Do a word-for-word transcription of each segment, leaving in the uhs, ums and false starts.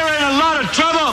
in a lot of trouble!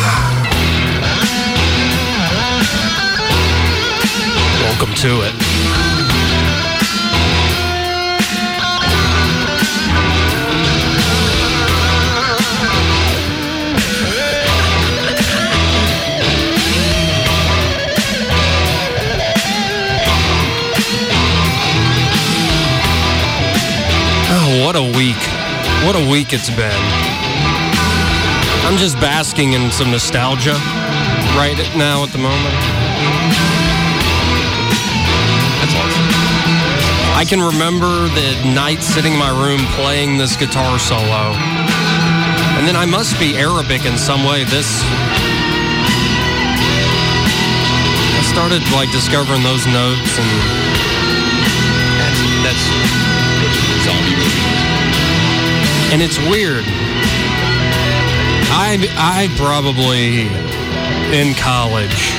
Welcome to it. Oh, what a week. What a week it's been. I'm just basking in some nostalgia right now at the moment. I can remember the night sitting in my room playing this guitar solo. And then I must be Arabic in some way. This... I started, like, discovering those notes and... That's... that's... zombie movie. And it's weird. I... I probably... in college...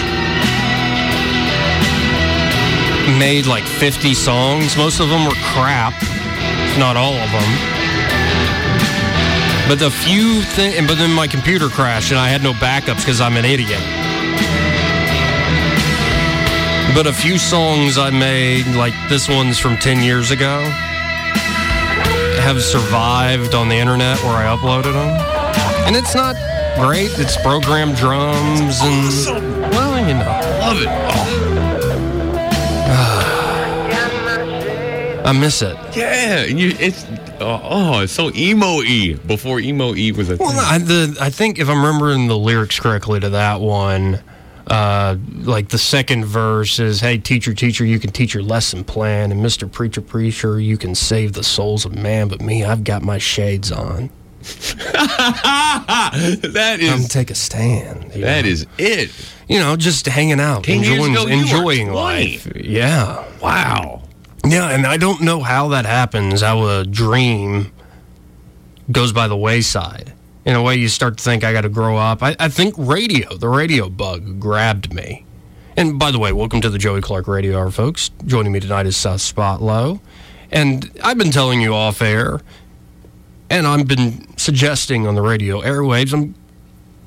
made like fifty songs. Most of them were crap, if not all of them. But the few things, but then my computer crashed and I had no backups because I'm an idiot. But a few songs I made, like this one's from ten years ago, have survived on the internet where I uploaded them. And it's not great, it's programmed drums and, awesome. Well, you know. Love it. Oh. I miss it. Yeah, you, it's oh, oh, it's so emo-y before emo-y was a thing. Well, I, the, I think if I'm remembering the lyrics correctly to that one, uh, like the second verse is, "Hey, teacher, teacher, you can teach your lesson plan, and Mister Preacher, preacher, you can save the souls of man, but me, I've got my shades on." That is. Come take a stand. That know. Is it. You know, just hanging out, enjoying, ago, enjoying life. Yeah. Wow. Yeah, and I don't know how that happens, how a dream goes by the wayside. In a way, you start to think, I got to grow up. I, I think radio, the radio bug grabbed me. And by the way, welcome to the Joey Clark Radio Hour, folks. Joining me tonight is Seth Spotlow. And I've been telling you off air, and I've been suggesting on the radio airwaves, I'm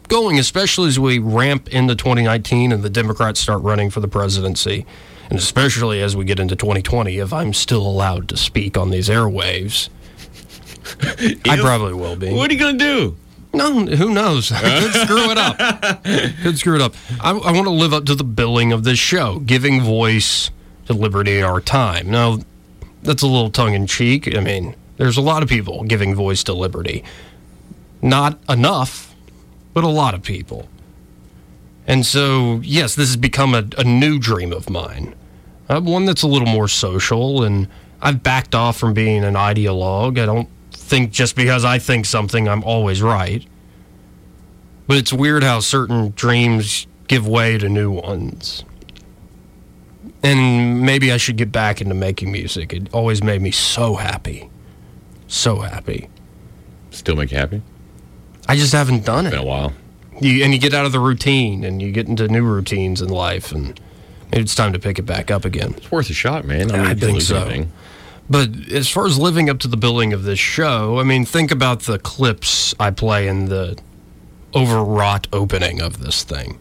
going, especially as we ramp into twenty nineteen and the Democrats start running for the presidency, and especially as we get into twenty twenty, if I'm still allowed to speak on these airwaves, I probably will be. What are you going to do? No, who knows? I could screw it up. Could screw it up. I, I want to live up to the billing of this show, giving voice to liberty in our time. Now, that's a little tongue-in-cheek. I mean, there's a lot of people giving voice to liberty. Not enough, but a lot of people. And so, yes, this has become a, a new dream of mine. Uh, one that's a little more social, and I've backed off from being an ideologue. I don't think just because I think something, I'm always right. But it's weird how certain dreams give way to new ones. And maybe I should get back into making music. It always made me so happy. So happy. Still make you happy? I just haven't done it. It's been a while. You, and you get out of the routine, and you get into new routines in life, and it's time to pick it back up again. It's worth a shot, man. I, mean, I think so. Anything. But as far as living up to the billing of this show, I mean, think about the clips I play in the overwrought opening of this thing.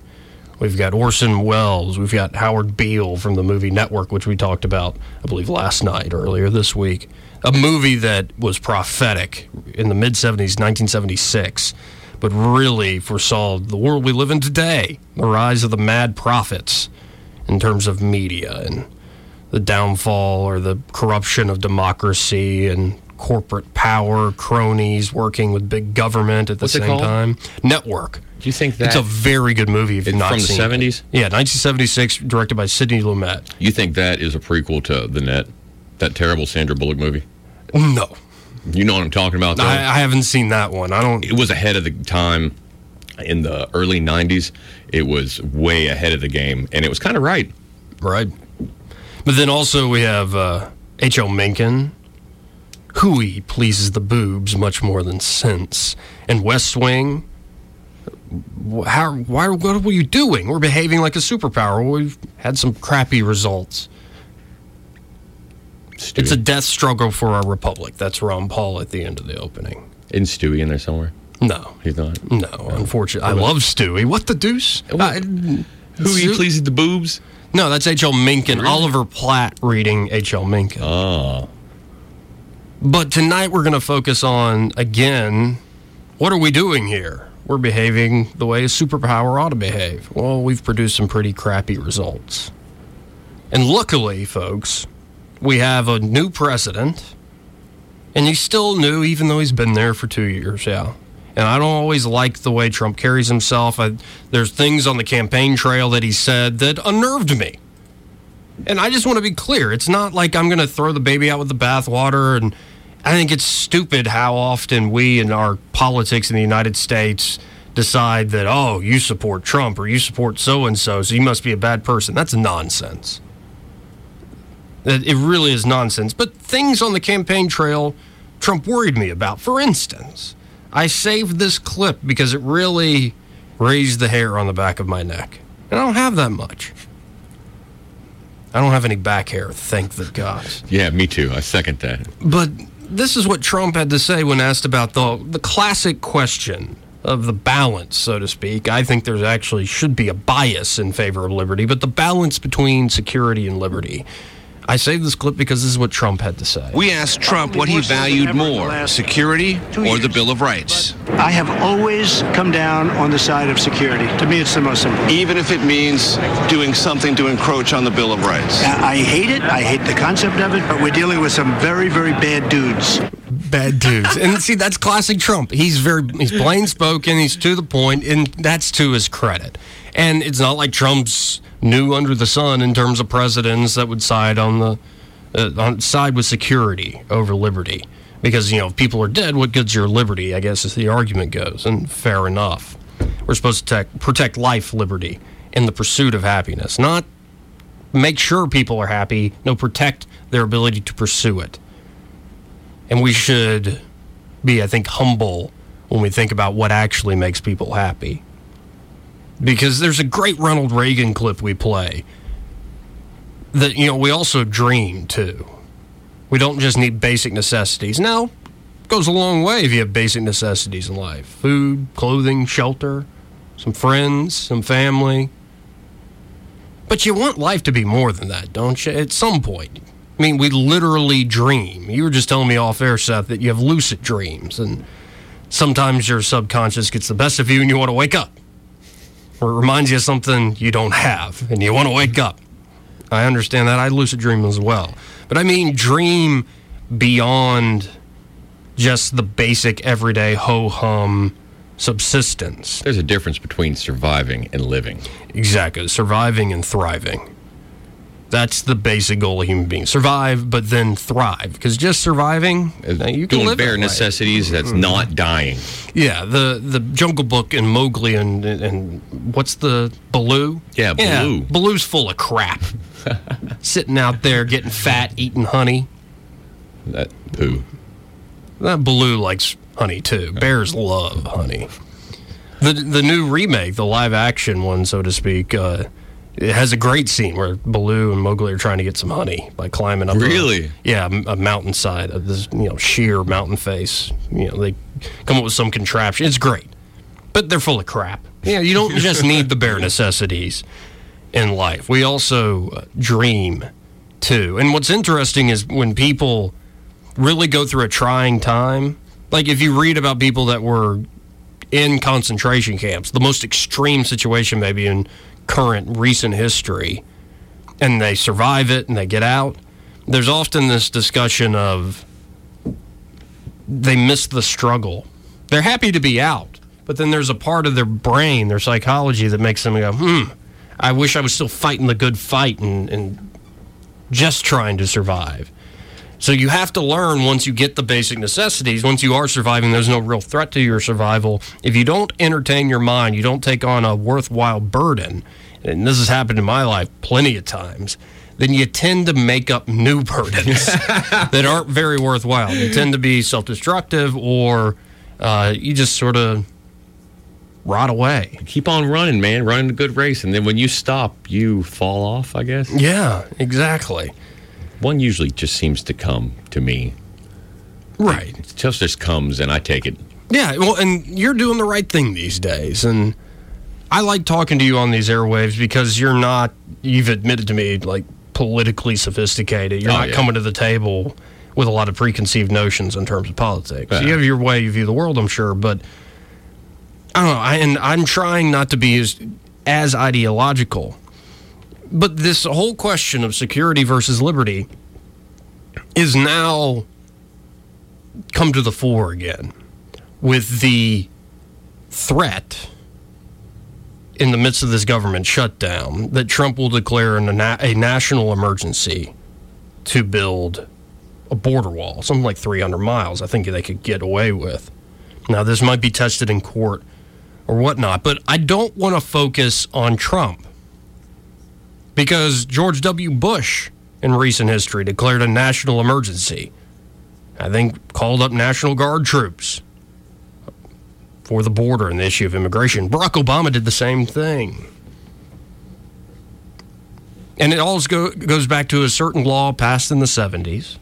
We've got Orson Welles. We've got Howard Beale from the movie Network, which we talked about, I believe, last night, earlier this week. A movie that was prophetic in the mid-seventies, nineteen seventy-six. But really foresaw the world we live in today, the rise of the mad prophets in terms of media and the downfall or the corruption of democracy and corporate power, cronies working with big government at the What's same time. Network. Do you think that... It's a very good movie if you've not seen it. From the seventies? It. Yeah, nineteen seventy-six, directed by Sidney Lumet. You think that is a prequel to The Net, that terrible Sandra Bullock movie? No. You know what I'm talking about, though? I, I haven't seen that one. I don't... It was ahead of the time in the early nineties. It was way ahead of the game, and it was kind of right. Right. But then also we have uh, H L Mencken. Hooey pleases the boobs much more than sense. And West Wing... How? Why? What were you doing? We're behaving like a superpower. We've had some crappy results. Stewie. It's a death struggle for our republic. That's Ron Paul at the end of the opening. Isn't Stewie in there somewhere? No. He's not? No, no. Unfortunately. I love Stewie. What the deuce? I, Who he pleases the boobs? No, that's H L Mencken. Really? Oliver Platt reading H L Mencken. Oh. But tonight we're going to focus on, again, what are we doing here? We're behaving the way a superpower ought to behave. Well, we've produced some pretty crappy results. And luckily, folks, we have a new president, and he's still new, even though he's been there for two years, yeah. And I don't always like the way Trump carries himself. I, there's things on the campaign trail that he said that unnerved me. And I just want to be clear. It's not like I'm going to throw the baby out with the bathwater, and I think it's stupid how often we in our politics in the United States decide that, oh, you support Trump or you support so-and-so, so you must be a bad person. That's nonsense. It really is nonsense. But things on the campaign trail Trump worried me about. For instance, I saved this clip because it really raised the hair on the back of my neck. And I don't have that much. I don't have any back hair, thank the gods. Yeah, me too. I second that. But... This is what Trump had to say when asked about the the classic question of the balance, so to speak. I think there's actually should be a bias in favor of liberty, but the balance between security and liberty. I saved this clip because this is what Trump had to say. We asked Trump what he valued more, security or the Bill of Rights. I have always come down on the side of security. To me, it's the most important. Even if it means doing something to encroach on the Bill of Rights. I hate it. I hate the concept of it. But we're dealing with some very, very bad dudes. Bad dudes. And see, that's classic Trump. He's very, he's plain spoken. He's to the point, and that's to his credit. And it's not like Trump's new under the sun in terms of presidents that would side on the uh, on side with security over liberty, because you know if people are dead, what good's your liberty? I guess as the argument goes, and fair enough. We're supposed to tech, protect life, liberty, and the pursuit of happiness, not make sure people are happy. No, protect their ability to pursue it. And we should be, I think, humble when we think about what actually makes people happy. Because there's a great Ronald Reagan clip we play that, you know, we also dream, too. We don't just need basic necessities. Now, it goes a long way if you have basic necessities in life. Food, clothing, shelter, some friends, some family. But you want life to be more than that, don't you? At some point. I mean, we literally dream. You were just telling me off air, Seth, that you have lucid dreams. And sometimes your subconscious gets the best of you and you want to wake up. Or it reminds you of something you don't have, and you want to wake up. I understand that. I lucid dream as well. But I mean dream beyond just the basic, everyday, ho-hum subsistence. There's a difference between surviving and living. Exactly. Surviving and thriving. That's the basic goal of human beings. Survive, but then thrive. Because just surviving, you can live bare necessities, that's mm-hmm. not dying. Yeah, the, the Jungle Book and Mowgli and, and what's the, Baloo? Yeah, Baloo. Yeah, Baloo's full of crap. Sitting out there getting fat, eating honey. That poo. That Baloo likes honey, too. Bears love honey. The, the new remake, the live-action one, so to speak, uh... it has a great scene where Baloo and Mowgli are trying to get some honey by climbing up really? a, yeah, a mountainside, a, this you know sheer mountain face. You know, they come up with some contraption. It's great, but they're full of crap. Yeah, you don't just need the bare necessities in life. We also dream, too. And what's interesting is when people really go through a trying time, like if you read about people that were in concentration camps, the most extreme situation maybe in current recent history, and they survive it and they get out, there's often this discussion of they miss the struggle. They're happy to be out, but then there's a part of their brain, their psychology, that makes them go, hmm, I wish I was still fighting the good fight and, and just trying to survive. So you have to learn, once you get the basic necessities, once you are surviving, there's no real threat to your survival. If you don't entertain your mind, you don't take on a worthwhile burden, and this has happened in my life plenty of times, then you tend to make up new burdens that aren't very worthwhile. You tend to be self-destructive, or uh, you just sort of rot away. Keep on running, man. Running a good race. And then when you stop, you fall off, I guess. Yeah, exactly. One usually just seems to come to me. Right. It just, just comes, and I take it. Yeah, well, and you're doing the right thing these days, and I like talking to you on these airwaves because you're not, you've admitted to me, like, politically sophisticated. You're oh, not yeah. coming to the table with a lot of preconceived notions in terms of politics. Uh-huh. You have your way you view the world, I'm sure, but I don't know, I, and I'm trying not to be as, as ideological. But this whole question of security versus liberty is now come to the fore again with the threat in the midst of this government shutdown that Trump will declare an, a national emergency to build a border wall, something like three hundred miles, I think they could get away with. Now, this might be tested in court or whatnot, but I don't want to focus on Trump, because George W. Bush, in recent history, declared a national emergency. I think called up National Guard troops for the border and the issue of immigration. Barack Obama did the same thing. And it all go, goes back to a certain law passed in the seventies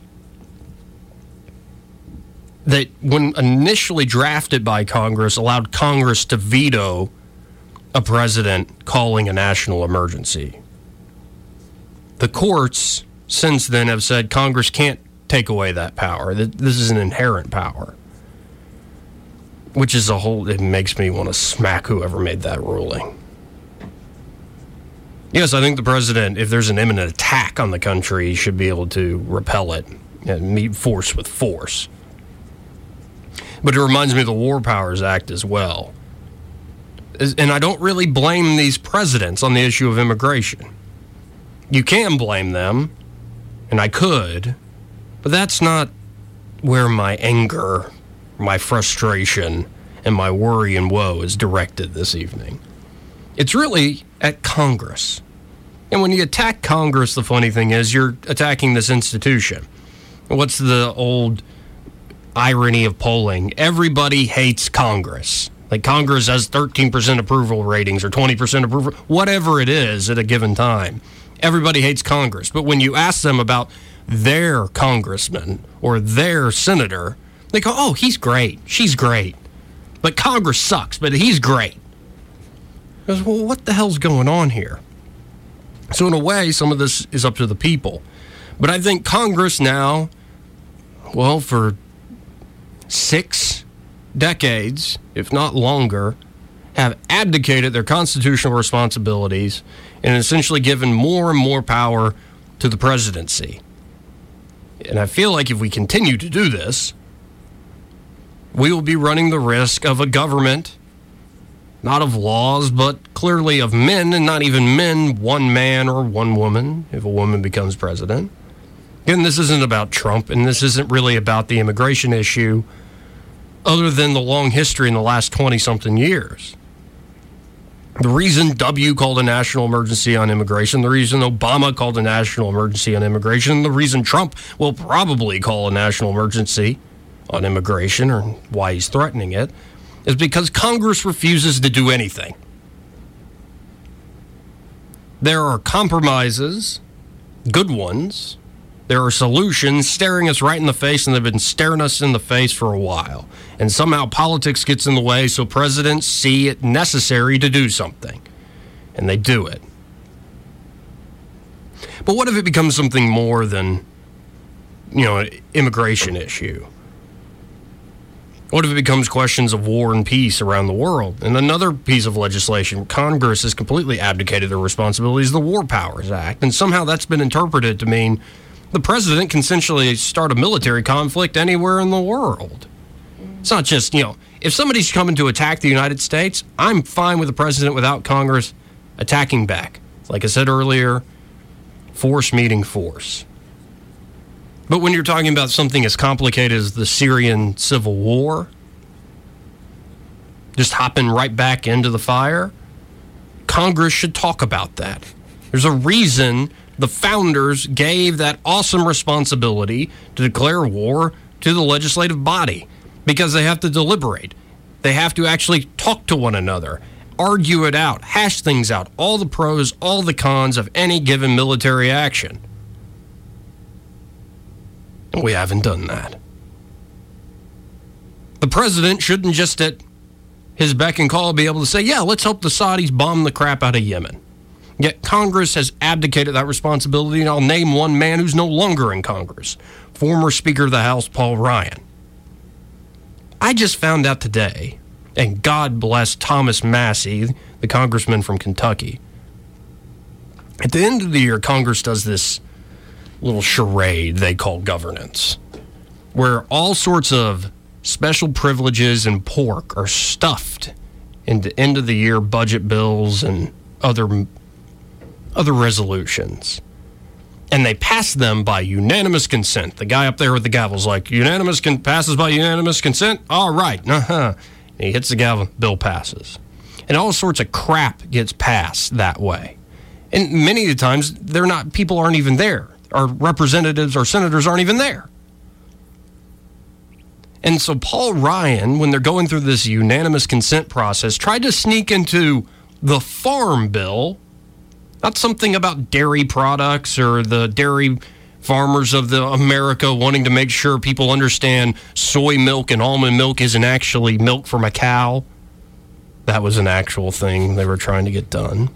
that, when initially drafted by Congress, allowed Congress to veto a president calling a national emergency. The courts since then have said Congress can't take away that power. This is an inherent power, which is a whole... It makes me want to smack whoever made that ruling. Yes, I think the president, if there's an imminent attack on the country, should be able to repel it and meet force with force. But it reminds me of the War Powers Act as well. And I don't really blame these presidents on the issue of immigration. You can blame them, and I could, but that's not where my anger, my frustration, and my worry and woe is directed this evening. It's really at Congress. And when you attack Congress, the funny thing is you're attacking this institution. What's the old irony of polling? Everybody hates Congress. Like, Congress has thirteen percent approval ratings or twenty percent approval, whatever it is at a given time. Everybody hates Congress, but when you ask them about their congressman or their senator, they go, oh, he's great, she's great, but Congress sucks, but he's great. I goes, well, what the hell's going on here? So in a way, some of this is up to the people. But I think Congress now, well, for six decades, if not longer, have abdicated their constitutional responsibilities and essentially given more and more power to the presidency. And I feel like if we continue to do this, we will be running the risk of a government, not of laws, but clearly of men, and not even men, one man or one woman, if a woman becomes president. Again, this isn't about Trump, and this isn't really about the immigration issue, other than the long history in the last twenty-something years. The reason W called a national emergency on immigration, the reason Obama called a national emergency on immigration, the reason Trump will probably call a national emergency on immigration, or why he's threatening it, is because Congress refuses to do anything. There are compromises, good ones. There are solutions staring us right in the face, and they've been staring us in the face for a while. And somehow politics gets in the way, so presidents see it necessary to do something. And they do it. But what if it becomes something more than, you know, an immigration issue? What if it becomes questions of war and peace around the world? And another piece of legislation, Congress has completely abdicated their responsibilities, the War Powers Act. And somehow that's been interpreted to mean the president can essentially start a military conflict anywhere in the world. It's not just, you know, if somebody's coming to attack the United States, I'm fine with the president without Congress attacking back. Like I said earlier, force meeting force. But when you're talking about something as complicated as the Syrian civil war, just hopping right back into the fire, Congress should talk about that. There's a reason the founders gave that awesome responsibility to declare war to the legislative body, because they have to deliberate. They have to actually talk to one another, argue it out, hash things out, all the pros, all the cons of any given military action. And we haven't done that. The president shouldn't just at his beck and call be able to say, yeah, let's help the Saudis bomb the crap out of Yemen. Yet Congress has abdicated that responsibility, and I'll name one man who's no longer in Congress, former Speaker of the House Paul Ryan. I just found out today, and God bless Thomas Massey, the congressman from Kentucky. At the end of the year, Congress does this little charade they call governance, where all sorts of special privileges and pork are stuffed into end-of-the-year budget bills and other, other resolutions. And they pass them by unanimous consent. The guy up there with the gavel's like, unanimous con- passes by unanimous consent? All right. Uh-huh. And he hits the gavel, bill passes. And all sorts of crap gets passed that way. And many of the times, they're not, people aren't even there. Our representatives, our senators aren't even there. And so Paul Ryan, when they're going through this unanimous consent process, tried to sneak into the farm bill, not something about dairy products or the dairy farmers of the America wanting to make sure people understand soy milk and almond milk isn't actually milk from a cow. That was an actual thing they were trying to get done.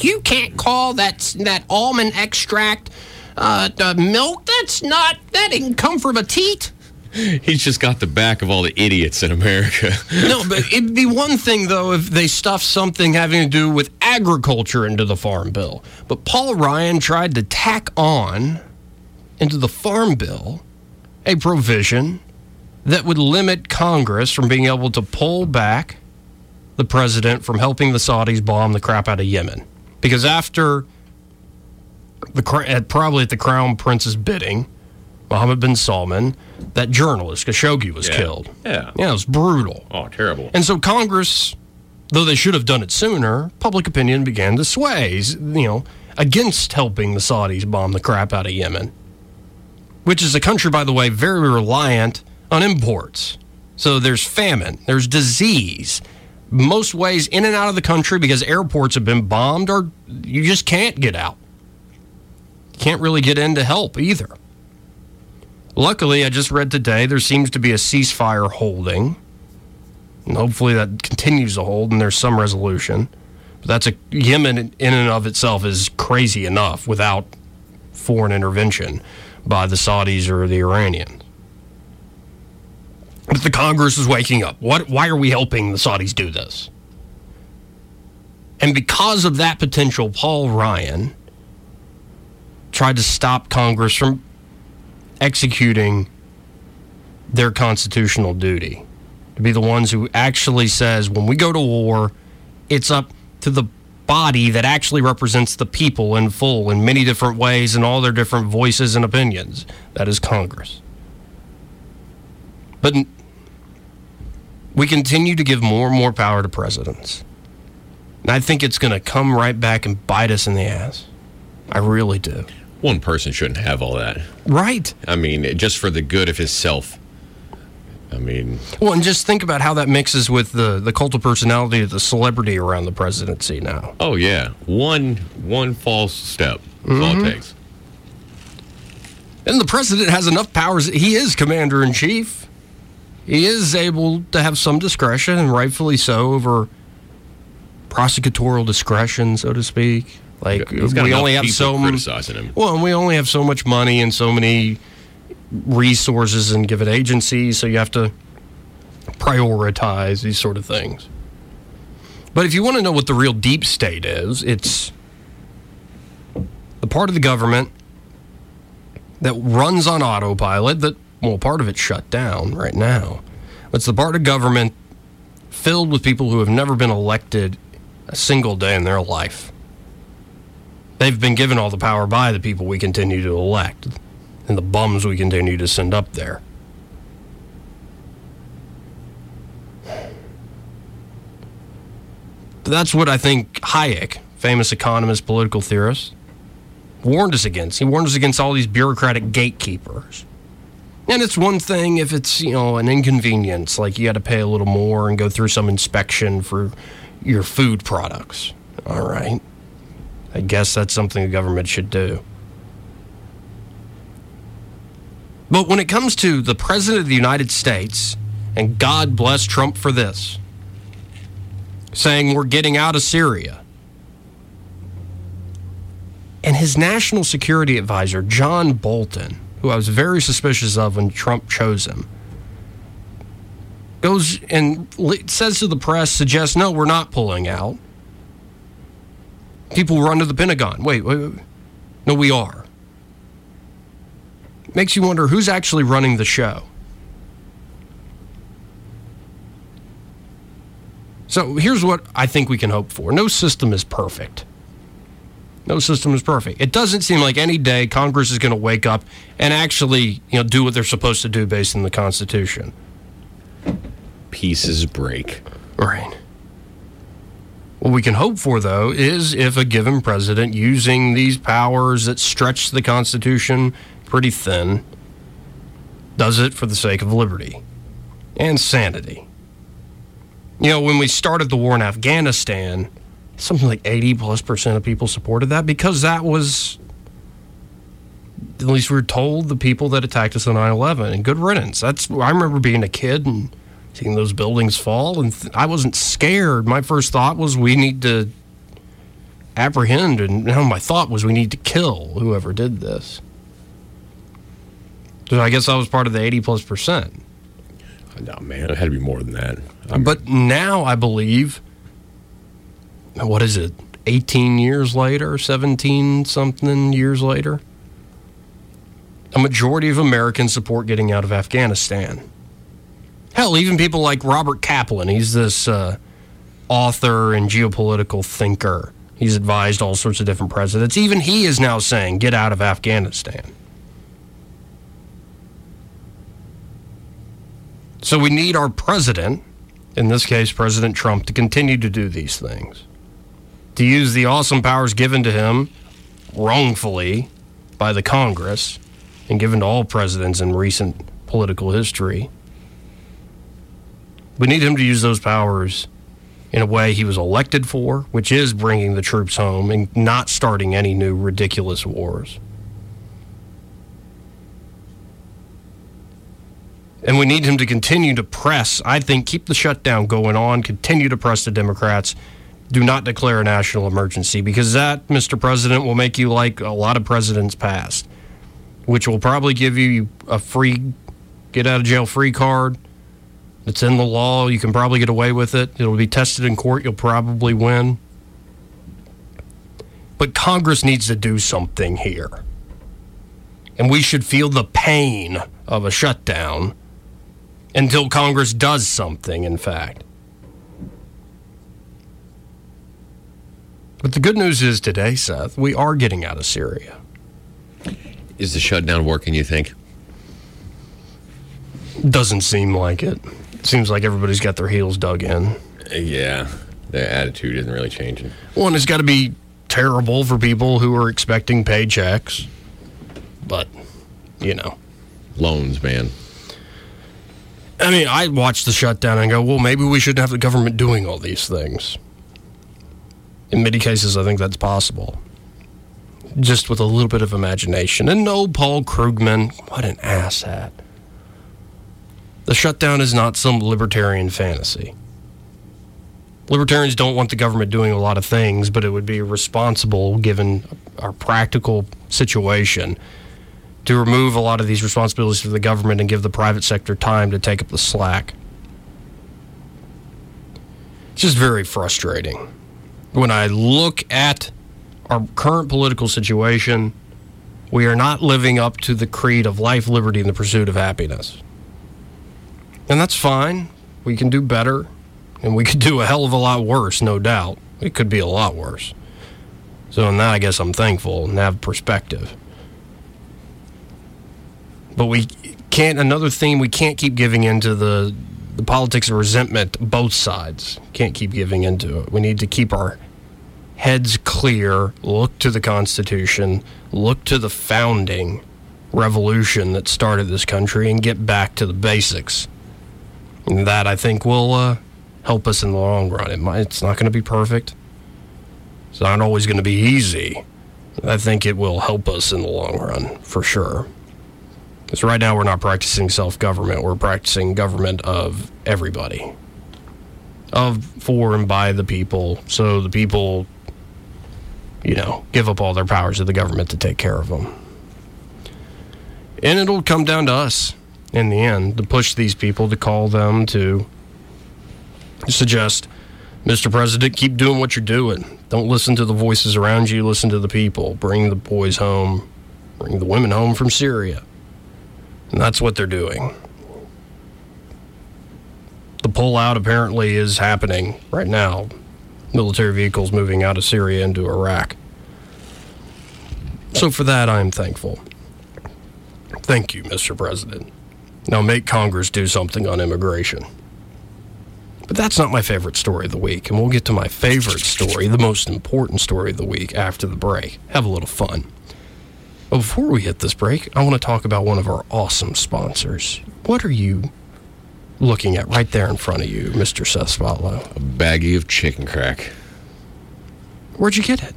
You can't call that that almond extract uh, uh, milk. That's not, that didn't come from a teat. He's just got the back of all the idiots in America. No, but it'd be one thing, though, if they stuffed something having to do with agriculture into the farm bill. But Paul Ryan tried to tack on into the farm bill a provision that would limit Congress from being able to pull back the president from helping the Saudis bomb the crap out of Yemen. Because after, the probably at the crown prince's bidding, Mohammed bin Salman, that journalist, Khashoggi, was yeah. killed. Yeah. Yeah, it was brutal. Oh, terrible. And so Congress, though they should have done it sooner, public opinion began to sway, you know, against helping the Saudis bomb the crap out of Yemen, which is a country, by the way, very reliant on imports. So there's famine, there's disease, most ways in and out of the country because airports have been bombed or you just can't get out. You can't really get in to help either. Luckily, I just read today, there seems to be a ceasefire holding. And hopefully that continues to hold and there's some resolution. But that's a, Yemen in and of itself is crazy enough without foreign intervention by the Saudis or the Iranians. But the Congress is waking up. What? Why are we helping the Saudis do this? And because of that potential, Paul Ryan tried to stop Congress from executing their constitutional duty to be the ones who actually says when we go to war, it's up to the body that actually represents the people in full in many different ways and all their different voices and opinions. That is Congress. But we continue to give more and more power to presidents. And I think it's going to come right back and bite us in the ass. I really do. One person shouldn't have all that. Right. I mean, just for the good of himself. I mean... Well, and just think about how that mixes with the, the cult of personality of the celebrity around the presidency now. Oh, yeah. One one false step is mm-hmm. all it takes. And the president has enough powers. He is commander-in-chief. He is able to have some discretion, and rightfully so, over prosecutorial discretion, so to speak. Like we only have so much. Well, and we only have so much money and so many resources and given agencies, so you have to prioritize these sort of things. But if you want to know what the real deep state is, it's the part of the government that runs on autopilot that, well, part of it's shut down right now. It's the part of government filled with people who have never been elected a single day in their life. They've been given all the power by the people we continue to elect and the bums we continue to send up there. That's what I think Hayek, famous economist, political theorist, warned us against. He warned us against all these bureaucratic gatekeepers. And it's one thing if it's, you know, an inconvenience, like you got to pay a little more and go through some inspection for your food products. All right. I guess that's something the government should do. But when it comes to the President of the United States, and God bless Trump for this, saying we're getting out of Syria, and his national security advisor, John Bolton, who I was very suspicious of when Trump chose him, goes and says to the press, suggests, no, we're not pulling out. People run to the Pentagon. Wait, wait, wait. No, we are. Makes you wonder who's actually running the show. So here's what I think we can hope for. No system is perfect. No system is perfect. It doesn't seem like any day Congress is going to wake up and actually, you know, do what they're supposed to do based on the Constitution. Pieces break. Right. What we can hope for, though, is if a given president using these powers that stretch the Constitution pretty thin does it for the sake of liberty and sanity. You know, when we started the war in Afghanistan, something like eighty plus percent of people supported that because that was, at least we were told, the people that attacked us on nine eleven. And good riddance. That's, I remember being a kid and seeing those buildings fall, and th- I wasn't scared. My first thought was we need to apprehend, and now my thought was we need to kill whoever did this. So I guess I was part of the eighty plus percent. No, man, it had to be more than that. I'm but now I believe, what is it, eighteen years later, seventeen-something years later, a majority of Americans support getting out of Afghanistan. Hell, even people like Robert Kaplan, he's this uh, author and geopolitical thinker. He's advised all sorts of different presidents. Even he is now saying, get out of Afghanistan. So we need our president, in this case President Trump, to continue to do these things. To use the awesome powers given to him wrongfully by the Congress and given to all presidents in recent political history. We need him to use those powers in a way he was elected for, which is bringing the troops home and not starting any new ridiculous wars. And we need him to continue to press, I think, keep the shutdown going on, continue to press the Democrats, do not declare a national emergency, because that, Mister President, will make you like a lot of presidents past, which will probably give you a free, get-out-of-jail-free card. It's in the law. You can probably get away with it. It'll be tested in court. You'll probably win. But Congress needs to do something here. And we should feel the pain of a shutdown until Congress does something, in fact. But the good news is today, Seth, we are getting out of Syria. Is the shutdown working, you think? Doesn't seem like it. Seems like everybody's got their heels dug in. Yeah, their attitude isn't really changing. Well, and it's got to be terrible for people who are expecting paychecks. But, you know. Loans, man. I mean, I watch the shutdown and go, well, maybe we shouldn't have the government doing all these things. In many cases, I think that's possible. Just with a little bit of imagination. And no, Paul Krugman, what an asshat. The shutdown is not some libertarian fantasy. Libertarians don't want the government doing a lot of things, but it would be responsible, given our practical situation, to remove a lot of these responsibilities from the government and give the private sector time to take up the slack. It's just very frustrating. When I look at our current political situation, we are not living up to the creed of life, liberty, and the pursuit of happiness. And that's fine. We can do better. And we could do a hell of a lot worse, no doubt. It could be a lot worse. So in that, I guess I'm thankful and have perspective. But we can't, another thing, we can't keep giving into the, the politics of resentment, both sides. Can't keep giving into it. We need to keep our heads clear, look to the Constitution, look to the founding revolution that started this country, and get back to the basics. And that, I think, will uh, help us in the long run. It might, it's not going to be perfect. It's not always going to be easy. I think it will help us in the long run, for sure. Because right now we're not practicing self-government. We're practicing government of everybody. Of, for, and by the people. So the people, you know, give up all their powers to the government to take care of them. And it'll come down to us in the end to push these people, to call them, to suggest, Mister President, keep doing what you're doing. Don't listen to the voices around you. Listen to the people. Bring the boys home. Bring the women home from Syria. And that's what they're doing. The pullout apparently is happening right now. Military vehicles moving out of Syria into Iraq. So for that, I am thankful. Thank you, Mister President. Now make Congress do something on immigration. But that's not my favorite story of the week, and we'll get to my favorite story, the most important story of the week, after the break. Have a little fun. But before we hit this break, I want to talk about one of our awesome sponsors. What are you looking at right there in front of you, Mister Seth Spotlow? A baggie of chicken crack. Where'd you get it?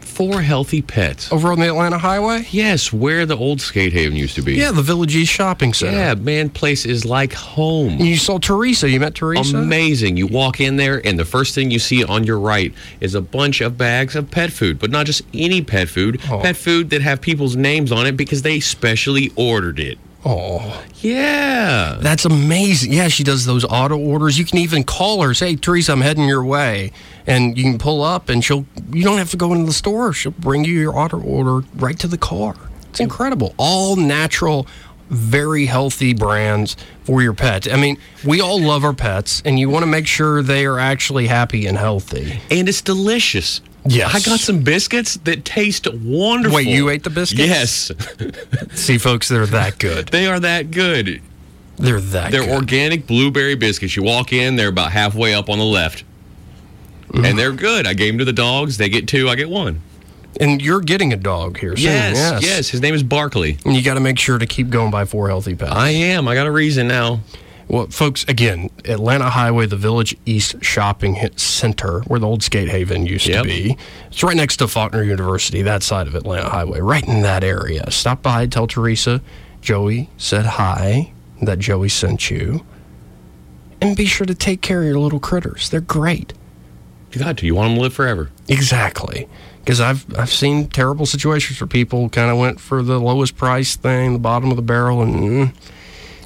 Four Healthy Pets. Over on the Atlanta Highway? Yes, where the old Skate Haven used to be. Yeah, the Village East Shopping Center. Yeah, man, place is like home. You saw Teresa. You met Teresa? Amazing. You walk in there, and the first thing you see on your right is a bunch of bags of pet food, but not just any pet food. Oh. Pet food that have people's names on it because they specially ordered it. Oh. Yeah. That's amazing. Yeah, she does those auto orders. You can even call her, say, Teresa, I'm heading your way. And you can pull up, and she'll, you don't have to go into the store. She'll bring you your auto order right to the car. It's incredible. All natural, very healthy brands for your pet. I mean, we all love our pets, and you want to make sure they are actually happy and healthy. And it's delicious. Yes. I got some biscuits that taste wonderful. Wait, you ate the biscuits? Yes. See, folks, they're that good. They are that good. They're that they're good. They're organic blueberry biscuits. You walk in, they're about halfway up on the left. Mm. And they're good. I gave them to the dogs. They get two. I get one. And you're getting a dog here soon. Yes, yes. yes. His name is Barkley. And you got to make sure to keep going by Four Healthy Pets. I am. I got a reason now. Well, folks, again, Atlanta Highway, the Village East Shopping Center, where the old Skate Haven used yep. to be. It's right next to Faulkner University, that side of Atlanta Highway, right in that area. Stop by, tell Teresa Joey said hi, that Joey sent you. And be sure to take care of your little critters. They're great. You got to. You want them to live forever. Exactly. Because I've, I've seen terrible situations where people kind of went for the lowest price thing, the bottom of the barrel, and... Mm,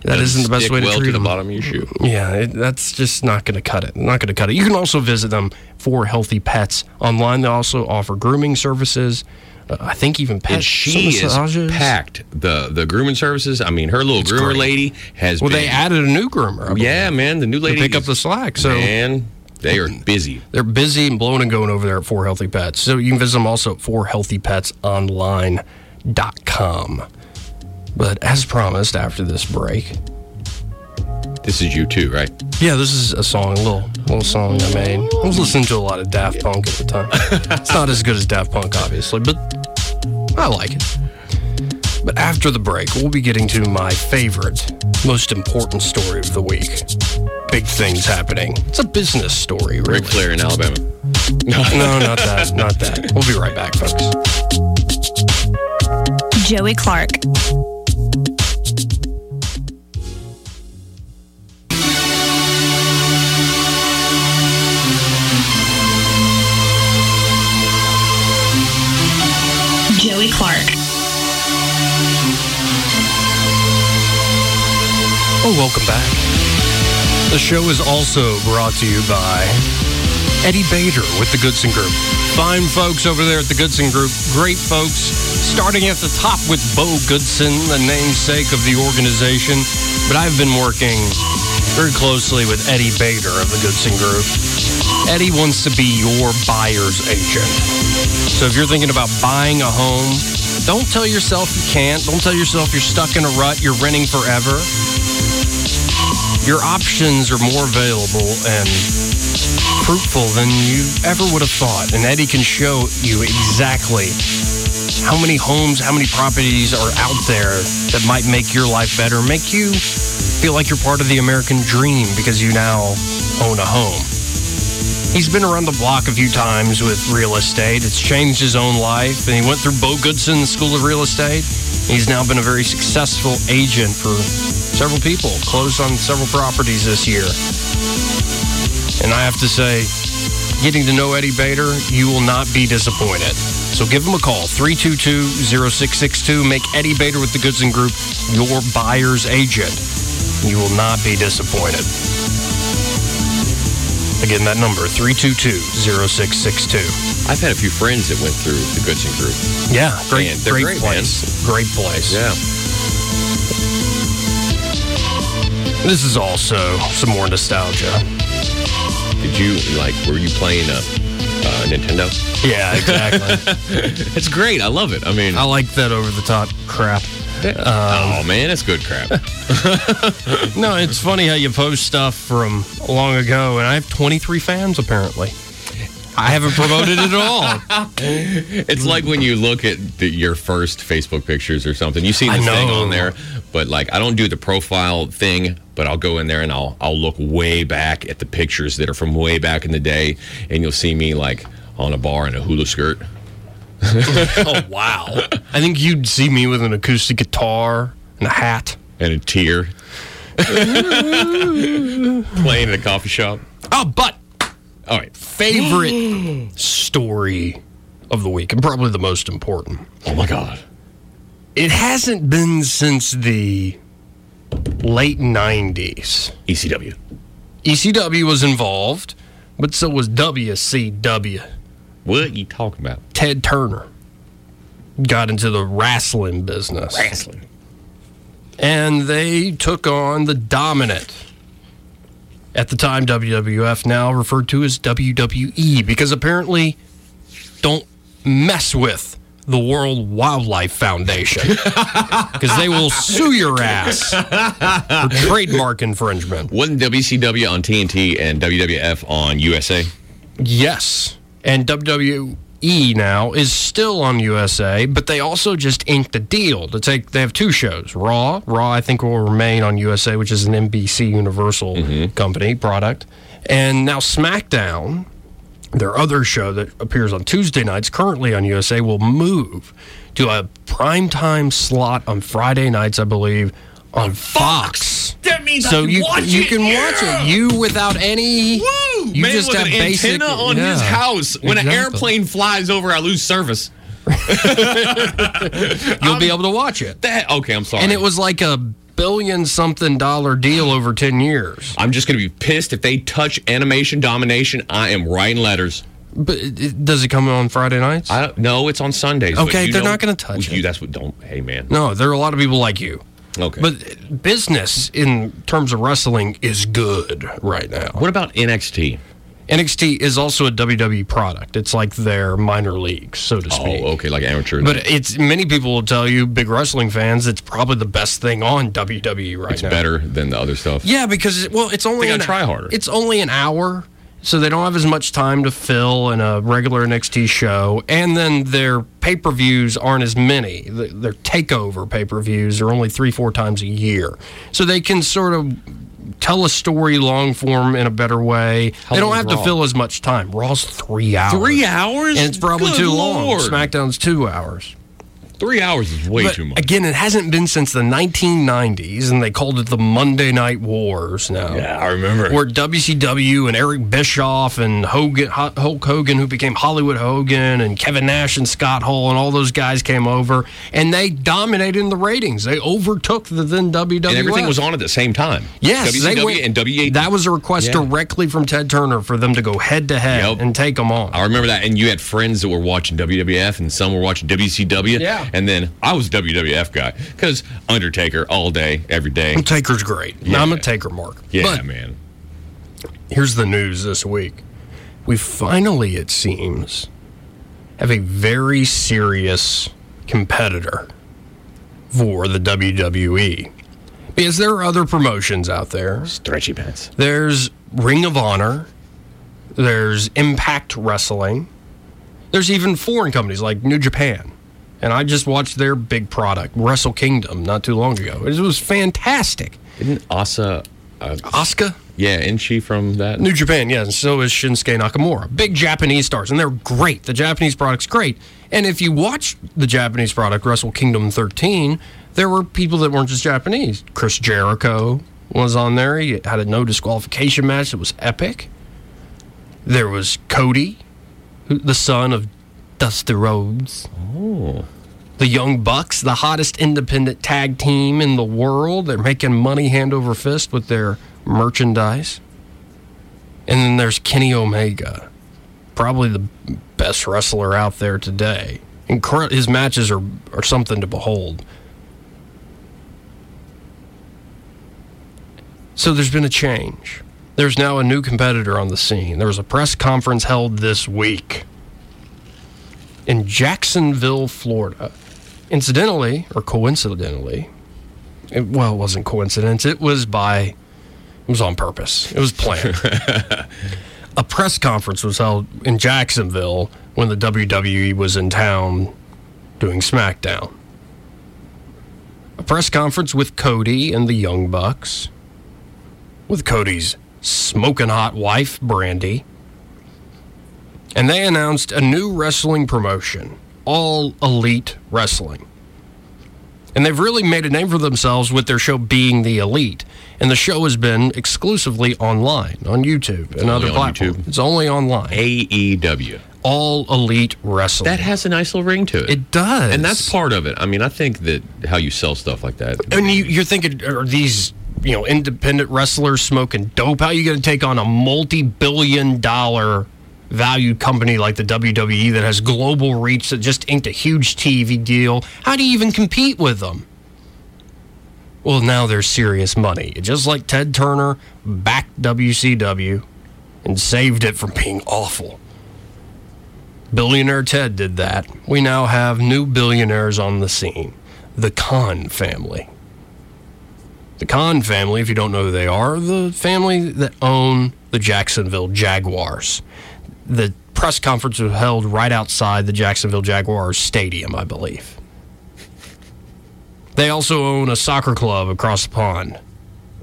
That and isn't the best way to well treat to the them. Bottom of your shoe. Yeah, it, that's just not going to cut it. Not going to cut it. You can also visit them for Healthy Pets online. They also offer grooming services. Uh, I think even pet she massages. Is packed. The the grooming services. I mean, her little it's groomer great. Lady has. Well, been, they added a new groomer. Yeah, man, the new lady to pick is, up the slack. So man, they are busy. They're busy and blowing and going over there at Four Healthy Pets. So you can visit them also at four healthy pets online dot com. But as promised, after this break... This is you too, right? Yeah, this is a song, a little, little song I made. I was listening to a lot of Daft Punk at the time. It's not as good as Daft Punk, obviously, but I like it. But after the break, we'll be getting to my favorite, most important story of the week. Big things happening. It's a business story, really. Ric Flair in Alabama. No, no, not that, not that. We'll be right back, folks. Joey Clark. Joey Clark. Oh, welcome back. The show is also brought to you by Eddie Bader with the Goodson Group. Fine folks over there at the Goodson Group. Great folks. Starting at the top with Bo Goodson, the namesake of the organization. But I've been working very closely with Eddie Bader of the Goodson Group. Eddie wants to be your buyer's agent. So if you're thinking about buying a home, don't tell yourself you can't. Don't tell yourself you're stuck in a rut, you're renting forever. Your options are more available and fruitful than you ever would have thought. And Eddie can show you exactly how many homes, how many properties are out there that might make your life better, make you feel like you're part of the American dream because you now own a home. He's been around the block a few times with real estate. It's changed his own life, and he went through Bo Goodson School of Real Estate. He's now been a very successful agent for several people, closed on several properties this year. And I have to say, getting to know Eddie Bader, you will not be disappointed. So give him a call, three two two, zero six six two. Make Eddie Bader with the Goodson Group your buyer's agent. You will not be disappointed. Again, that number, three two two, zero six six two. I've had a few friends that went through the Goodson Group. Yeah, great, great, great place. Man. Great place. Yeah. This is also some more nostalgia. Did you, like, were you playing a uh, Nintendo? Yeah, exactly. It's great. I love it. I mean, I like that over-the-top crap. Um, oh, man, that's good crap. No, it's funny how you post stuff from long ago, and I have twenty-three fans, apparently. I haven't promoted it at all. It's like when you look at the, your first Facebook pictures or something. You see the thing on there, but like I don't do the profile thing, but I'll go in there and I'll I'll look way back at the pictures that are from way back in the day, and you'll see me like on a bar in a hula skirt. Oh, wow. I think you'd see me with an acoustic guitar and a hat. And a tear. Playing in a coffee shop. Oh, but. All right. Favorite story of the week, and probably the most important. Oh, my God. It hasn't been since the late nineties. E C W. E C W was involved, but so was W C W. What are you talking about? Ted Turner got into the wrestling business. Wrestling. And they took on the dominant, at the time, W W F, now referred to as W W E, because apparently don't mess with the World Wildlife Foundation, because they will sue your ass for trademark infringement. Wasn't W C W on T N T and W W F on U S A? Yes. And W W E now is still on U S A, but they also just inked a deal to take. They have two shows. Raw, Raw, I think will remain on U S A, which is an N B C Universal mm-hmm. company product, and now SmackDown, their other show that appears on Tuesday nights, currently on U S A, will move to a primetime slot on Friday nights, I believe, on Fox. Fox. That means so I you watch you it. can yeah. watch it. You without any. Woo! You Man just with have an basic, antenna on yeah, his house. When exactly. an airplane flies over, I lose service. You'll I'm, be able to watch it. That okay? I'm sorry. And it was like a billion something dollar deal over ten years. I'm just gonna be pissed if they touch animation domination. I am writing letters. But it, does it come on Friday nights? I don't, no, it's on Sundays. Okay, they're not gonna touch you, it. That's what don't. Hey, man. No, there are a lot of people like you. Okay. But business in terms of wrestling is good right now. What about N X T? N X T is also a W W E product. It's like their minor leagues, so to speak. Oh, okay, like amateur. But it's many people will tell you, big wrestling fans, it's probably the best thing on W W E right it's now. It's better than the other stuff. Yeah, because well, it's only they gotta try harder. It's only an hour, so they don't have as much time to fill in a regular N X T show. And then their pay-per-views aren't as many. Their takeover pay-per-views are only three, four times a year. So they can sort of tell a story long form in a better way. How they don't have Raw? to fill as much time. Raw's three hours. Three hours? And it's probably Good too Lord. long. SmackDown's two hours. Three hours is way but too much. Again, it hasn't been since the nineteen nineties, and they called it the Monday Night Wars now. Yeah, I remember. Where W C W and Eric Bischoff and Hogan, Hulk Hogan, who became Hollywood Hogan, and Kevin Nash and Scott Hall, and all those guys came over, and they dominated in the ratings. They overtook the then W W F. And everything was on at the same time. Yes. W C W they went, and W W E. That was a request yeah. directly from Ted Turner for them to go head-to-head yep. and take them on. I remember that, and you had friends that were watching W W F, and some were watching W C W. Yeah. And then I was a W W F guy because Undertaker all day, every day. Undertaker's great. Yeah. No, I'm a Taker mark. Yeah, but man. Here's the news this week. We finally, it seems, have a very serious competitor for the W W E. Because there are other promotions out there. Stretchy pants. There's Ring of Honor. There's Impact Wrestling. There's even foreign companies like New Japan. And I just watched their big product, Wrestle Kingdom, not too long ago. It was fantastic. Isn't Asa... Uh, Asuka? Yeah, and she from that? New Japan, yeah. And so is Shinsuke Nakamura. Big Japanese stars, and they're great. The Japanese product's great. And if you watch the Japanese product, Wrestle Kingdom thirteen, there were people that weren't just Japanese. Chris Jericho was on there. He had a no disqualification match that was epic. There was Cody, the son of Dusty Rhodes. Oh. The Young Bucks, the hottest independent tag team in the world. They're making money hand over fist with their merchandise. And then there's Kenny Omega, probably the best wrestler out there today. Incre- his matches are, are something to behold. So there's been a change. There's now a new competitor on the scene. There was a press conference held this week in Jacksonville, Florida. Incidentally, or coincidentally, it, well, it wasn't coincidence. It was by, it was on purpose. It was planned. A press conference was held in Jacksonville when the W W E was in town doing SmackDown. A press conference with Cody and the Young Bucks, with Cody's smoking hot wife, Brandy. And they announced a new wrestling promotion, All Elite Wrestling. And they've really made a name for themselves with their show being the Elite. And the show has been exclusively online, on YouTube and other platforms. It's only online. A E W. All Elite Wrestling. That has a nice little ring to it. It does. And that's part of it. I mean, I think that how you sell stuff like that. And you, you're thinking, are these... you know, independent wrestlers smoking dope? How are you going to take on a multi-billion dollar valued company like the W W E that has global reach, that just inked a huge T V deal? How do you even compete with them? Well, now there's serious money. Just like Ted Turner backed W C W and saved it from being awful. Billionaire Ted did that. We now have new billionaires on the scene. The Khan family. The Khan family, if you don't know who they are, the family that own the Jacksonville Jaguars. The press conference was held right outside the Jacksonville Jaguars stadium, I believe. They also own a soccer club across the pond.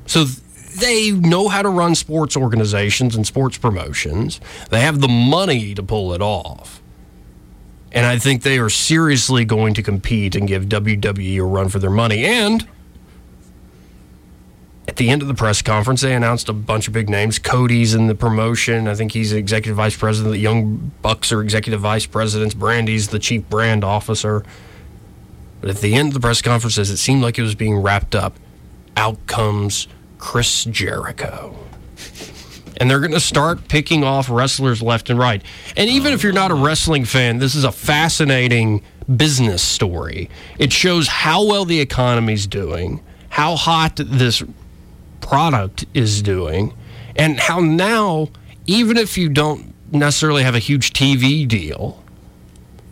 So they know how to run sports organizations and sports promotions. They have the money to pull it off. And I think they are seriously going to compete and give W W E a run for their money. And... at the end of the press conference, they announced a bunch of big names. Cody's in the promotion. I think he's executive vice president. The Young Bucks are executive vice presidents. Brandy's the chief brand officer. But at the end of the press conference, as it seemed like it was being wrapped up, out comes Chris Jericho. And they're going to start picking off wrestlers left and right. And even if you're not a wrestling fan, this is a fascinating business story. It shows how well the economy's doing, how hot this product is doing, and how now, even if you don't necessarily have a huge T V deal,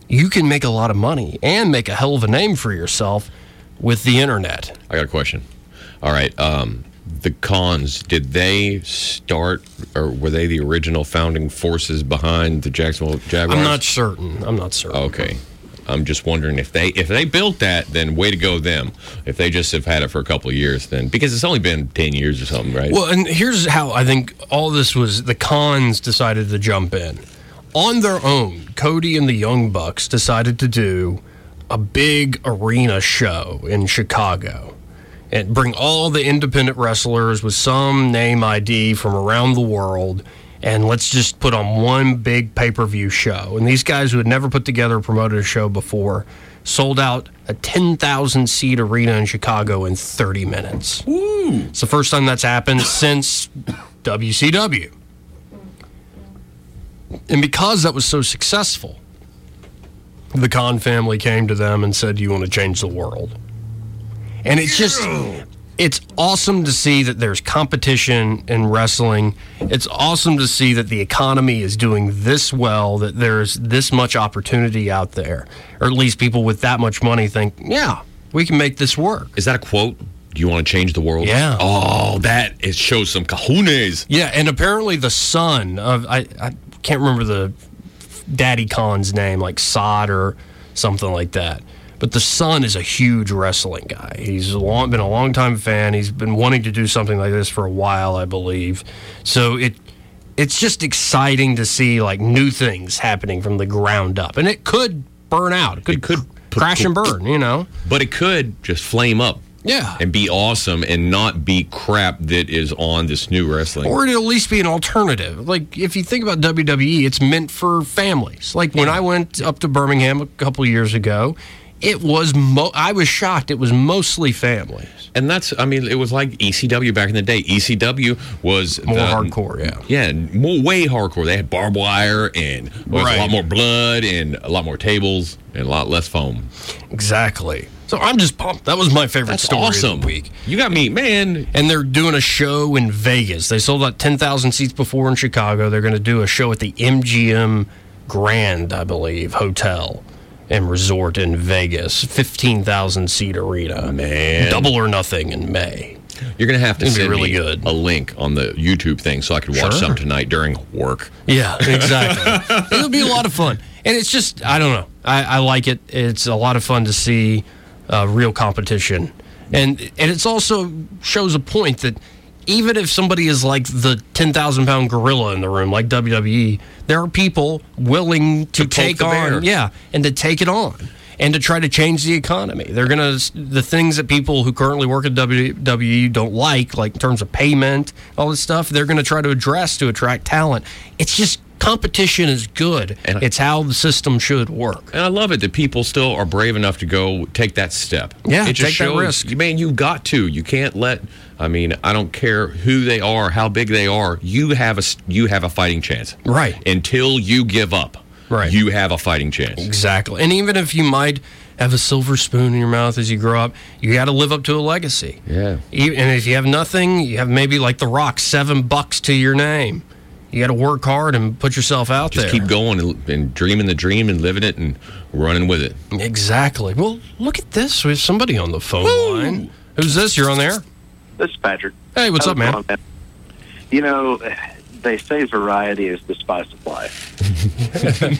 you can make a lot of money and make a hell of a name for yourself with the internet. I got a question. All right, um, the Khans, did they start, or were they the original founding forces behind the Jacksonville Jaguars? I'm not certain. I'm not certain. Okay. I'm just wondering if they if they built that, then way to go them. If they just have had it for a couple of years, then because it's only been ten years or something, right? Well, and here's how I think all this was: the Khans decided to jump in on their own. Cody and the Young Bucks decided to do a big arena show in Chicago and bring all the independent wrestlers with some name I D from around the world. And let's just put on one big pay-per-view show. And these guys who had never put together or promoted a show before sold out a ten thousand seat arena in Chicago in thirty minutes. Ooh. It's the first time that's happened since W C W. And because that was so successful, the Khan family came to them and said, you want to change the world. And it's just, it's awesome to see that there's competition in wrestling. It's awesome to see that the economy is doing this well, that there's this much opportunity out there. Or at least people with that much money think, yeah, we can make this work. Is that a quote? Do you want to change the world? Yeah. Oh, that, it shows some kahunas. Yeah, and apparently the son of, I, I can't remember the Daddy Khan's name, like Saad or something like that. But the son is a huge wrestling guy. He's a long, been a longtime fan. He's been wanting to do something like this for a while, I believe. So it it's just exciting to see like new things happening from the ground up. And it could burn out. It could, it could put, crash and burn, you know. But it could just flame up. Yeah. And be awesome and not be crap that is on this new wrestling. Or it'll at least be an alternative. Like, if you think about W W E, it's meant for families. Like, when yeah. I went up to Birmingham a couple years ago, it was, mo- I was shocked, it was mostly families. And that's, I mean, it was like E C W back in the day. E C W was more the, hardcore, yeah. Yeah, more, way hardcore. They had barbed wire and well, right. a lot more blood and a lot more tables and a lot less foam. Exactly. So I'm just pumped. That was my favorite That's story awesome. Of the week. You got me, man. And they're doing a show in Vegas. They sold out ten thousand seats before in Chicago. They're going to do a show at the M G M Grand, I believe, hotel and resort in Vegas. fifteen thousand seat arena. Man. Double or Nothing in May. You're going to have to send really me good. a link on the YouTube thing so I could watch sure. some tonight during work. Yeah, exactly. It'll be a lot of fun. And it's just, I don't know. I, I like it. It's a lot of fun to see. Uh, real competition. And and it's also shows a point that even if somebody is like the ten thousand pound gorilla in the room, like W W E, there are people willing to, to take on, yeah, and to take it on and to try to change the economy. They're going to, the things that people who currently work at W W E don't like, like in terms of payment, all this stuff, they're going to try to address to attract talent. It's just, competition is good. And it's how the system should work. And I love it that people still are brave enough to go take that step. Yeah, it just take shows, that risk. Man, you got to. You can't let, I mean, I don't care who they are, how big they are, you have a, you have a fighting chance. Right. Until you give up, right. you have a fighting chance. Exactly. And even if you might have a silver spoon in your mouth as you grow up, you got to live up to a legacy. Yeah. And if you have nothing, you have maybe like The Rock, seven bucks to your name. You got to work hard and put yourself out Just there. Just keep going and, and dreaming the dream and living it and running with it. Exactly. Well, look at this. We have somebody on the phone Woo! line. Who's this? You're on there? This is Patrick. Hey, what's How's up, man? Going, man? You know, they say variety is the spice of life.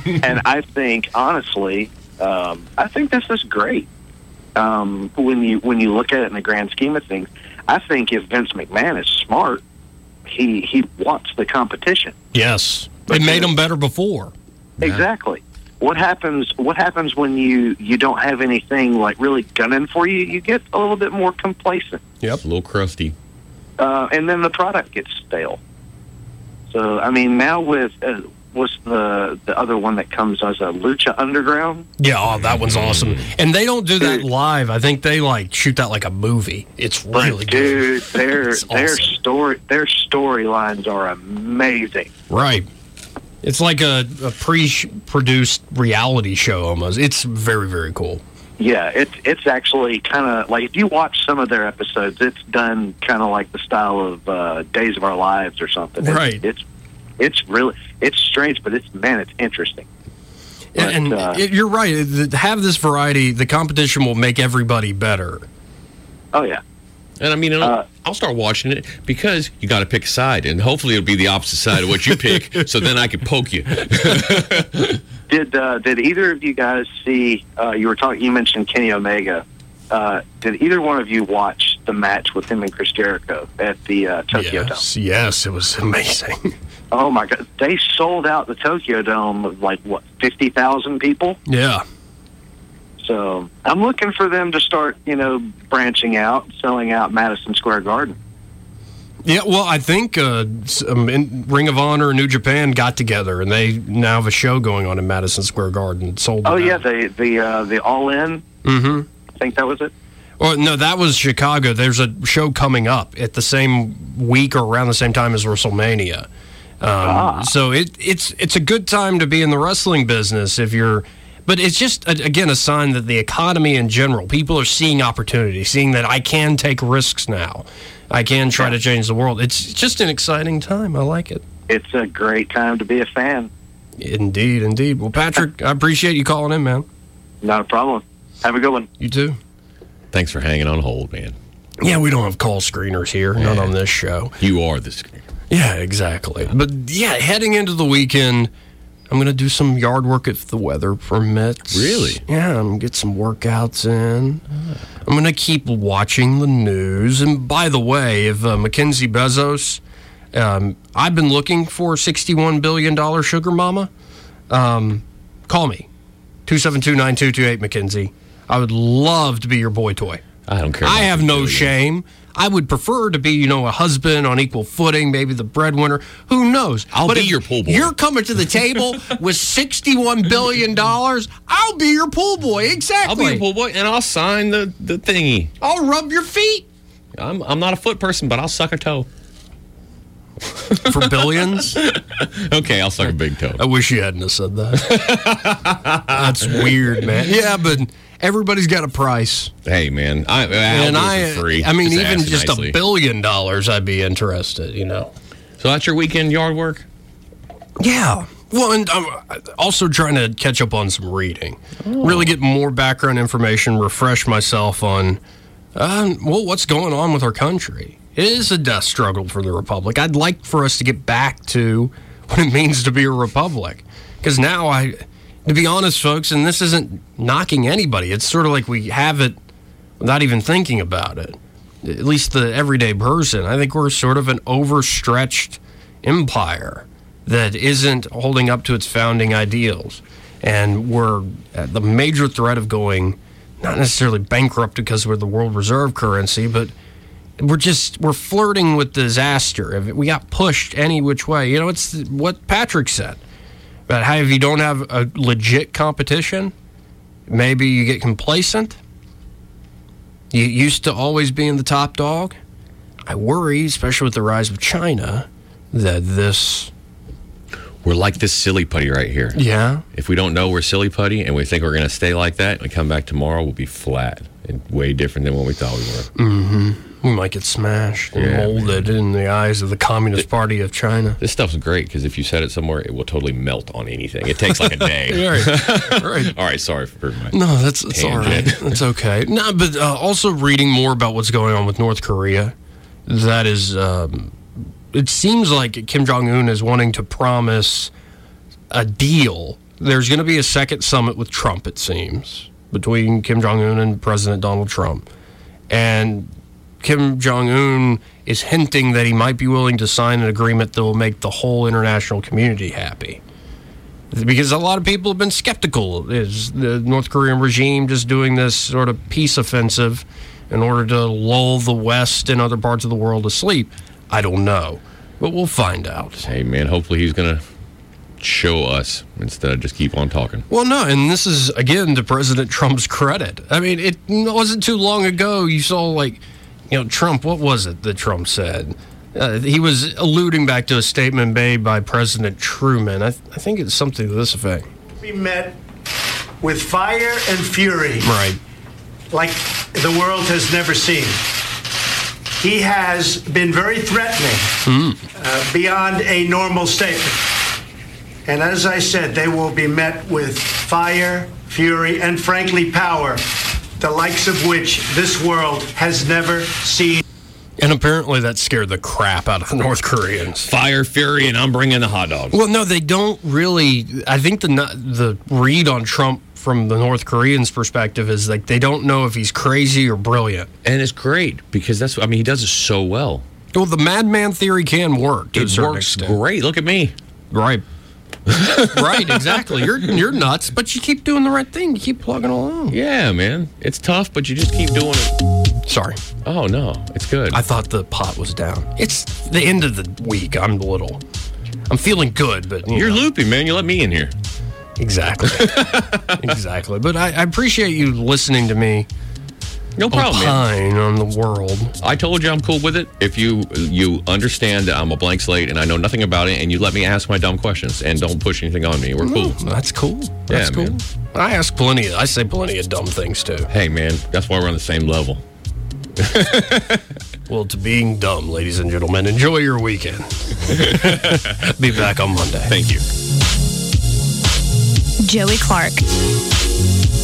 And I think, honestly, um, I think this is great. Um, when you when you look at it in the grand scheme of things, I think if Vince McMahon is smart, He he wants the competition. Yes, it made him better before. Exactly. What happens? What happens when you, you don't have anything like really gunning for you? You get a little bit more complacent. Yep, a little crusty. Uh, and then the product gets stale. So I mean, now with uh, what's the the other one that comes as a Lucha Underground? Yeah, oh, that one's awesome. And they don't do that live. I think they like shoot that like a movie. It's really dude, good. Dude, their awesome. their story their storylines are amazing. Right. It's like a, a pre-produced reality show almost. It's very very cool. Yeah, it's it's actually kind of like if you watch some of their episodes, it's done kind of like the style of uh, Days of Our Lives or something. Right. It's, it's It's really, it's strange, but it's, man, it's interesting. But, and uh, it, you're right. Have this variety, the competition will make everybody better. Oh, yeah. And I mean, uh, I'll start watching it because you got to pick a side, and hopefully it'll be the opposite side of what you pick, so then I can poke you. Did uh, did either of you guys see, uh, you were talking, you mentioned Kenny Omega. Uh, did either one of you watch the match with him and Chris Jericho at the uh, Tokyo yes, Dome? Yes, it was amazing. Oh, my God. They sold out the Tokyo Dome of, like, what, fifty thousand people? Yeah. So I'm looking for them to start, you know, branching out, selling out Madison Square Garden. Yeah, well, I think uh, Ring of Honor and New Japan got together, and they now have a show going on in Madison Square Garden. Sold. Oh, out. yeah, the, the, uh, the All-In? Mm-hmm. I think that was it. Well, no, that was Chicago. There's a show coming up at the same week or around the same time as WrestleMania. Um, ah. So it, it's it's a good time to be in the wrestling business if you're But it's just, again, a sign that the economy in general, people are seeing opportunity, seeing that I can take risks now. I can try to change the world. It's just an exciting time. I like it. It's a great time to be a fan. Indeed, indeed. Well, Patrick, I appreciate you calling in, man. Not a problem. Have a good one. You too. Thanks for hanging on hold, man. Yeah, we don't have call screeners here. Yeah. Not on this show. You are the screener. Yeah, exactly. But, yeah, heading into the weekend, I'm going to do some yard work if the weather permits. Really? Yeah, I'm going to get some workouts in. Ah. I'm going to keep watching the news. And, by the way, if uh, Mackenzie Bezos... Um, I've been looking for sixty-one billion dollars sugar mama. Um, call me. two seven two, nine two two eight, McKenzie. I would love to be your boy toy. I don't care. I have no billion. shame. I would prefer to be, you know, a husband on equal footing, maybe the breadwinner. Who knows? I'll but be your pool boy. You're coming to the table with sixty-one billion dollars. I'll be your pool boy. Exactly. I'll be your pool boy, and I'll sign the, the thingy. I'll rub your feet. I'm I'm not a foot person, but I'll suck a toe. For billions? Okay, I'll suck a big toe. I wish you hadn't have said that. That's weird, man. Yeah, but everybody's got a price. Hey, man. I, I and I, free. I mean, just even just nicely. a billion dollars, I'd be interested, you know. So that's your weekend yard work? Yeah. Well, and I'm also trying to catch up on some reading. Oh. Really get more background information, refresh myself on, uh, well, what's going on with our country. It is a death struggle for the republic. I'd like for us to get back to what it means to be a republic. Because now, I, to be honest, folks, and this isn't knocking anybody, it's sort of like we have it without even thinking about it. At least the everyday person. I think we're sort of an overstretched empire that isn't holding up to its founding ideals. And we're at the major threat of going, not necessarily bankrupt because we're the world reserve currency, but... We're just, we're flirting with disaster. We got pushed any which way. You know, it's what Patrick said about how if you don't have a legit competition, maybe you get complacent. You used to always being the top dog. I worry, especially with the rise of China, that this... We're like this silly putty right here. Yeah. If we don't know we're silly putty and we think we're going to stay like that and we come back tomorrow, we'll be flat and way different than what we thought we were. Mm-hmm. We might get smashed and yeah, molded man. in the eyes of the Communist Party of China. This stuff's great, because if you set it somewhere, it will totally melt on anything. It takes like a day. Right. Right. All right, sorry for my No, that's, that's all right. That's okay. No, but uh, also reading more about what's going on with North Korea. That is, um, it seems like Kim Jong-un is wanting to promise a deal. There's going to be a second summit with Trump, it seems, between Kim Jong-un and President Donald Trump. And... Kim Jong-un is hinting that he might be willing to sign an agreement that will make the whole international community happy. Because a lot of people have been skeptical. Is the North Korean regime just doing this sort of peace offensive in order to lull the West and other parts of the world to sleep? I don't know. But we'll find out. Hey, man, hopefully he's going to show us instead of just keep on talking. Well, no, and this is, again, to President Trump's credit. I mean, it wasn't too long ago you saw, like... You know, Trump, what was it that Trump said? Uh, he was alluding back to a statement made by President Truman. I, th- I think it's something to this effect. We met with fire and fury. Right. Like the world has never seen. He has been very threatening mm. uh, beyond a normal statement. And as I said, they will be met with fire, fury, and frankly, power. The likes of which this world has never seen. And apparently that scared the crap out of the North Koreans. Fire, fury, and I'm bringing the hot dogs. Well, no, they don't really... I think the the read on Trump from the North Koreans' perspective is like they don't know if he's crazy or brilliant. And it's great, because that's... I mean, he does it so well. Well, the madman theory can work. To it works extent. Great. Look at me. Right. Right, exactly. You're you're nuts, but you keep doing the right thing. You keep plugging along. Yeah, man. It's tough, but you just keep doing it. Sorry. Oh, no. It's good. I thought the pot was down. It's the end of the week. I'm a little... I'm feeling good, but... You you're know. Loopy, man. You let me in here. Exactly. Exactly. But I, I appreciate you listening to me No problem. Opine on the world. I told you I'm cool with it. If you you understand that I'm a blank slate and I know nothing about it, and you let me ask my dumb questions and don't push anything on me, we're cool. Mm, that's cool. That's yeah, cool. Man. I ask plenty. Of, I say plenty of dumb things too. Hey, man, that's why we're on the same level. Well, to being dumb, ladies and gentlemen, enjoy your weekend. Be back on Monday. Thank you. Joey Clark.